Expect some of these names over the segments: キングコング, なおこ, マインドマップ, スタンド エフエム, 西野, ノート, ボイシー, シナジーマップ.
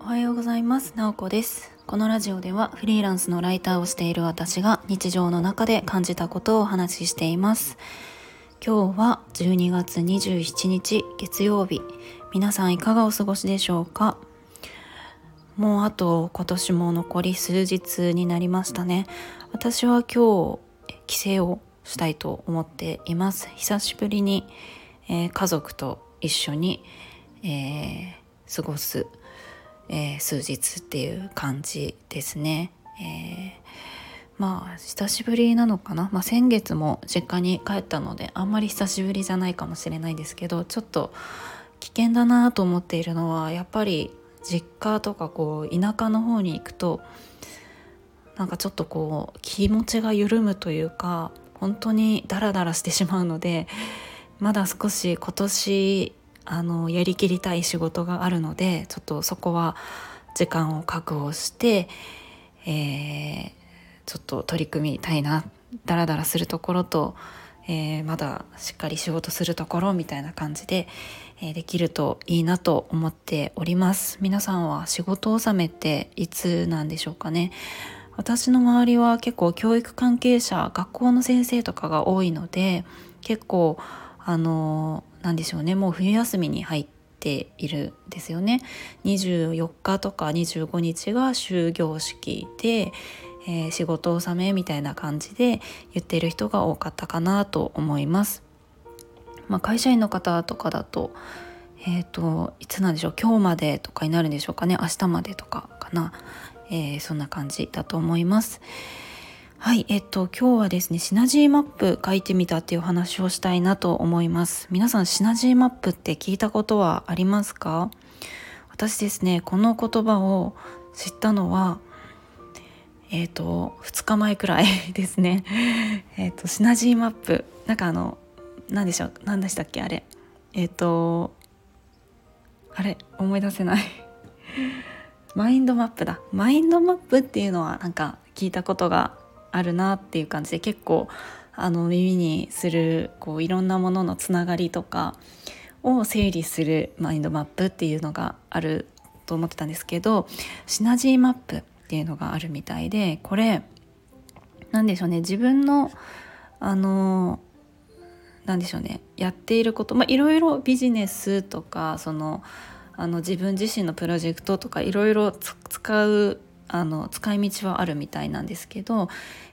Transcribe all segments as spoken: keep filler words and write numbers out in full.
おはようございます。なおこです。このラジオではフリーランスのライターをしている私が日常の中で感じたことをお話ししています。今日はじゅうにがつにじゅうしちにち月曜日、皆さんいかがお過ごしでしょうか。もうあと今年も残り数日になりましたね。私は今日帰省をしたいと思っています。久しぶりにえー、家族と一緒に、えー、過ごす、えー、数日っていう感じですね、えー、まあ久しぶりなのかな、まあ、先月も実家に帰ったのであんまり久しぶりじゃないかもしれないですけど、ちょっと危険だなと思っているのはやっぱり実家とかこう田舎の方に行くとなんかちょっとこう気持ちが緩むというか本当にダラダラしてしまうので、まだ少し今年あのやりきりたい仕事があるので、ちょっとそこは時間を確保して、えー、ちょっと取り組みたいな、ダラダラするところと、えー、まだしっかり仕事するところみたいな感じで、えー、できるといいなと思っております。皆さんは仕事納めっていつなんでしょうかね。私の周りは結構教育関係者、学校の先生とかが多いので、結構あのなんでしょうね、もう冬休みに入っているんですよね。にじゅうよっかとかにじゅうごにちが終業式で、えー、仕事納めみたいな感じで言っている人が多かったかなと思います。まあ、会社員の方とかだと、えーと、いつなんでしょう、今日までとかになるんでしょうかね、明日までとかかな、えー、そんな感じだと思います。はい、えっと今日はですね、シナジーマップ書いてみたっていう話をしたいなと思います。皆さんシナジーマップって聞いたことはありますか？私ですね、この言葉を知ったのはえっとふつかまえくらいですね。えっとシナジーマップ、なんかあの何でしょう、何でしたっけあれ、えっとあれ思い出せないマインドマップだ。マインドマップっていうのはなんか聞いたことがあるなっていう感じで、結構あの耳にするこういろんなもののつながりとかを整理するマインドマップっていうのがあると思ってたんですけど、シナジーマップっていうのがあるみたいで、これなんでしょうね、自分のあのなんでしょうね、やっていること、まあいろいろビジネスとかそのあの自分自身のプロジェクトとかいろいろ使うあの使い道はあるみたいなんですけど、えっ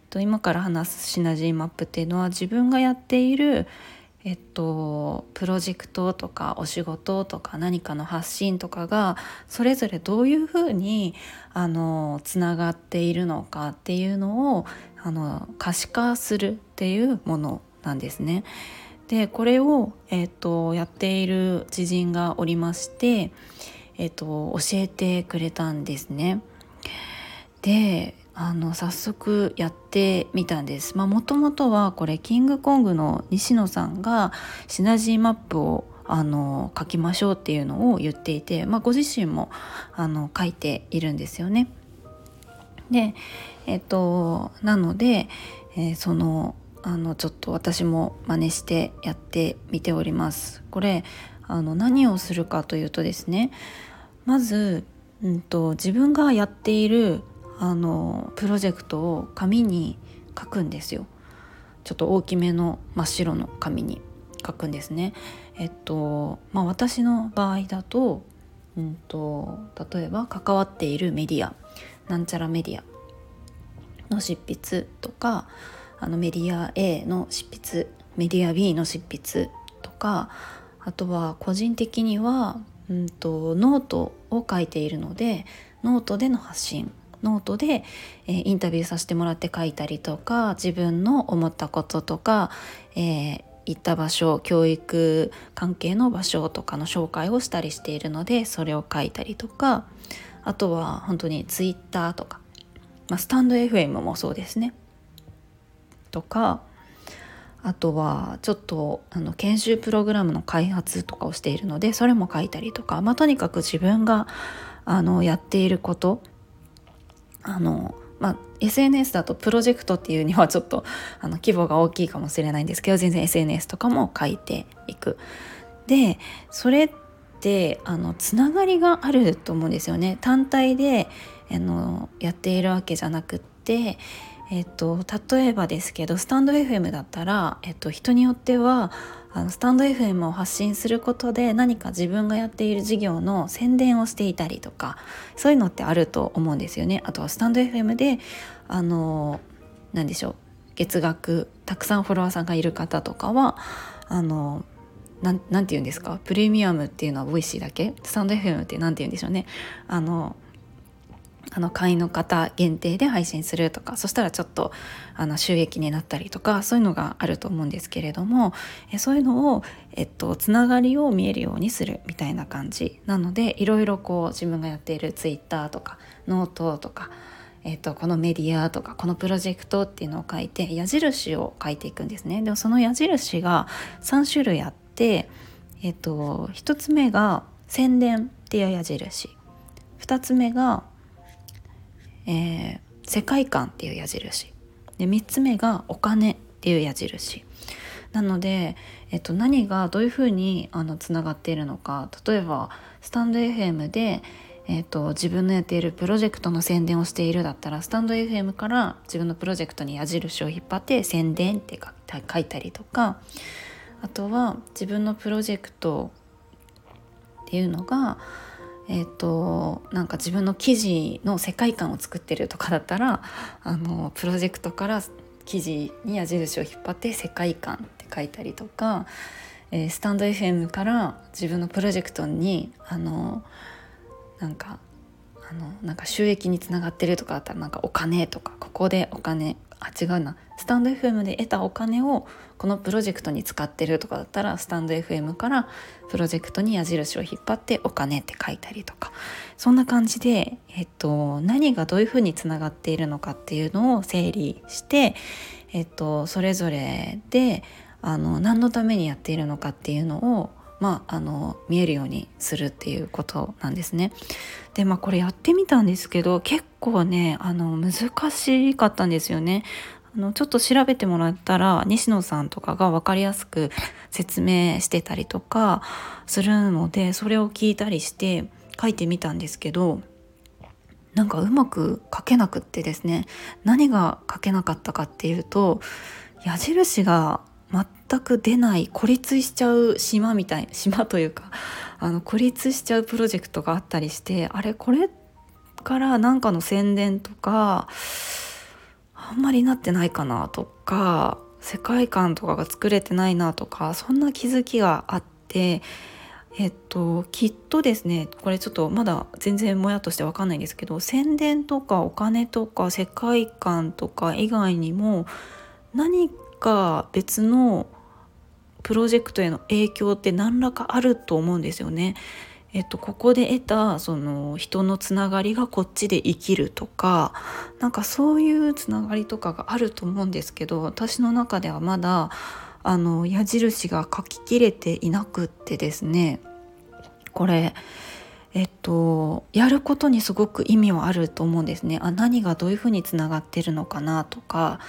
と、今から話すシナジーマップっていうのは自分がやっている、えっと、プロジェクトとかお仕事とか何かの発信とかがそれぞれどういうふうにあのつながっているのかっていうのをあの可視化するっていうものなんですね。でこれを、えっと、やっている知人がおりまして、えっと、教えてくれたんですね。であの早速やってみたんです。もともとはこれキングコングの西野さんがシナジーマップをあの書きましょうっていうのを言っていて、まあ、ご自身もあの書いているんですよね。で、えっと、なので、えー、その、あのちょっと私も真似してやってみております。これあの何をするかというとですね、まず、うんと、自分がやっているあのプロジェクトを紙に書くんですよ。ちょっと大きめの真っ白の紙に書くんですね。えっとまあ私の場合だと、うんと、例えば関わっているメディア、なんちゃらメディアの執筆とか、あのメディア A の執筆、メディア B の執筆とか、あとは個人的には、うんと、ノートを書いているので、ノートでの発信、ノートで、えー、インタビューさせてもらって書いたりとか、自分の思ったこととか、えー、行った場所、教育関係の場所とかの紹介をしたりしているので、それを書いたりとか、あとは本当にツイッターとか、まあ、スタンド エフエム もそうですねとか、あとはちょっとあの研修プログラムの開発とかをしているので、それも書いたりとか、まあ、とにかく自分があのやっていることあのまあ、エスエヌエス だとプロジェクトっていうにはちょっとあの規模が大きいかもしれないんですけど、全然 エスエヌエス とかも書いていく。でそれってあのつながりがあると思うんですよね。単体であのやっているわけじゃなくって、えっと、例えばですけどスタンド エフエム だったら、えっと、人によってはあのスタンド エフエム を発信することで何か自分がやっている事業の宣伝をしていたりとか、そういうのってあると思うんですよね。あとはスタンド エフエム であの何でしょう、月額たくさんフォロワーさんがいる方とかはあの な, なんて言うんですか、プレミアムっていうのはボイシーだけ、スタンド エフエム ってなんて言うんでしょうね、あのあの会員の方限定で配信するとか、そしたらちょっとあの収益になったりとか、そういうのがあると思うんですけれども、えそういうのを、えっと、つながりを見えるようにするみたいな感じなので、いろいろこう自分がやっているツイッターとかノートとか、えっと、このメディアとかこのプロジェクトっていうのを書いて矢印を書いていくんですね。でもその矢印がさん種類あって、えっと、ひとつめが宣伝っていう矢印、ふたつめがえー、世界観っていう矢印で、みっつめがお金っていう矢印なので、えっと、何がどういうふうにあのつながっているのか、例えばスタンド エフエム で、えっと、自分のやっているプロジェクトの宣伝をしているだったら、スタンド エフエム から自分のプロジェクトに矢印を引っ張って宣伝って書いたりとか、あとは自分のプロジェクトっていうのがえー、となんか自分の記事の世界観を作ってるとかだったら、あのプロジェクトから記事に矢印を引っ張って世界観って書いたりとか、えー、スタンド エフエム から自分のプロジェクトにあのなんかあのなんか収益につながってるとかだったら、なんかお金とか、ここでお金あ違うなスタンド エフエム で得たお金をこのプロジェクトに使ってるとかだったら、スタンド エフエム からプロジェクトに矢印を引っ張ってお金って書いたりとか、そんな感じで、えっと、何がどういうふうにつながっているのかっていうのを整理して、えっと、それぞれであの何のためにやっているのかっていうのを、まあ、あの見えるようにするっていうことなんですね。で、まあ、これやってみたんですけど、結構ねあの難しかったんですよね。あのちょっと調べてもらったら西野さんとかが分かりやすく説明してたりとかするので、それを聞いたりして書いてみたんですけど、なんかうまく書けなくってですね、何が書けなかったかっていうと、矢印が全く出ない、孤立しちゃう島みたい島というか、あの孤立しちゃうプロジェクトがあったりして、あれこれからなんかの宣伝とかあんまりなってないかなとか、世界観とかが作れてないなとか、そんな気づきがあって、えっときっとですね、これちょっとまだ全然もやっとして分かんないんですけど、宣伝とかお金とか世界観とか以外にも何か別のプロジェクトへの影響って何らかあると思うんですよね。えっと、ここで得たその人のつながりがこっちで生きるとか、なんかそういうつながりとかがあると思うんですけど、私の中ではまだあの矢印が書ききれていなくってですね、これえっと、やることにすごく意味はあると思うんですね。あ、何がどういうふうにつながってるのかなとか、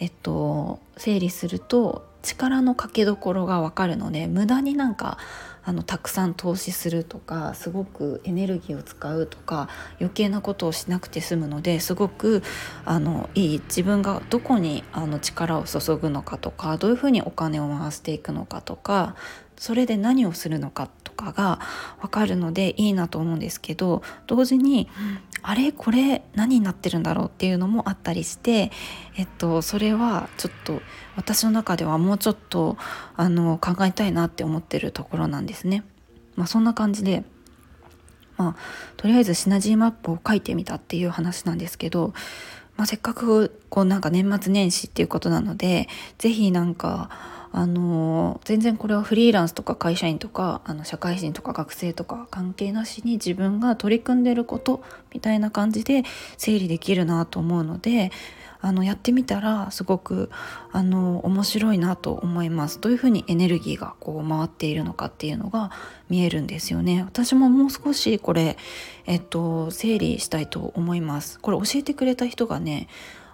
えっと、整理すると力のかけどころが分かるので、無駄になんかあのたくさん投資するとか、すごくエネルギーを使うとか、余計なことをしなくて済むので、すごくあのいい、自分がどこにあの力を注ぐのかとか、どういうふうにお金を回していくのかとか、それで何をするのかとかが分かるのでいいなと思うんですけど、同時にあれこれ何になってるんだろうっていうのもあったりして、えっと、それはちょっと私の中ではもうちょっとあの考えたいなって思ってるところなんですね。まあ、そんな感じで、まあ、とりあえずシナジーマップを書いてみたっていう話なんですけど、まあ、せっかくこうなんか年末年始っていうことなので、ぜひなんかあの全然これはフリーランスとか会社員とかあの社会人とか学生とか関係なしに、自分が取り組んでることみたいな感じで整理できるなと思うので、あのやってみたらすごくあの面白いなと思います。どういうふうにエネルギーがこう回っているのかっていうのが見えるんですよね。私ももう少しこれ、えっと、整理したいと思います。これ教えてくれた人がね、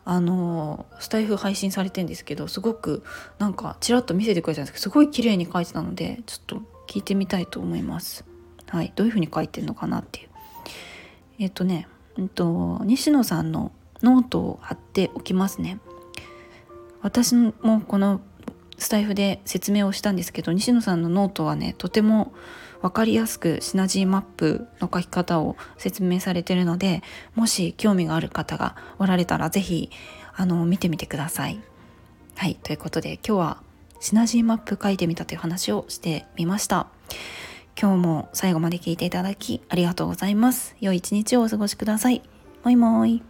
あのスタイフ配信されてるんですけど、すごくなんかちらっと見せてくれたんですけど、すごい綺麗に書いてたので、ちょっと聞いてみたいと思います。はい、どういうふうに書いてるのかなっていう。えっとね、えっと、西野さんのノートを貼っておきますね。私もこのスタイフで説明をしたんですけど、西野さんのノートはね、とても分かりやすくシナジーマップの書き方を説明されているので、もし興味がある方がおられたらぜひあの見てみてください。はい、ということで今日はシナジーマップ書いてみたという話をしてみました。今日も最後まで聞いていただきありがとうございます。良い一日をお過ごしください。もいもい。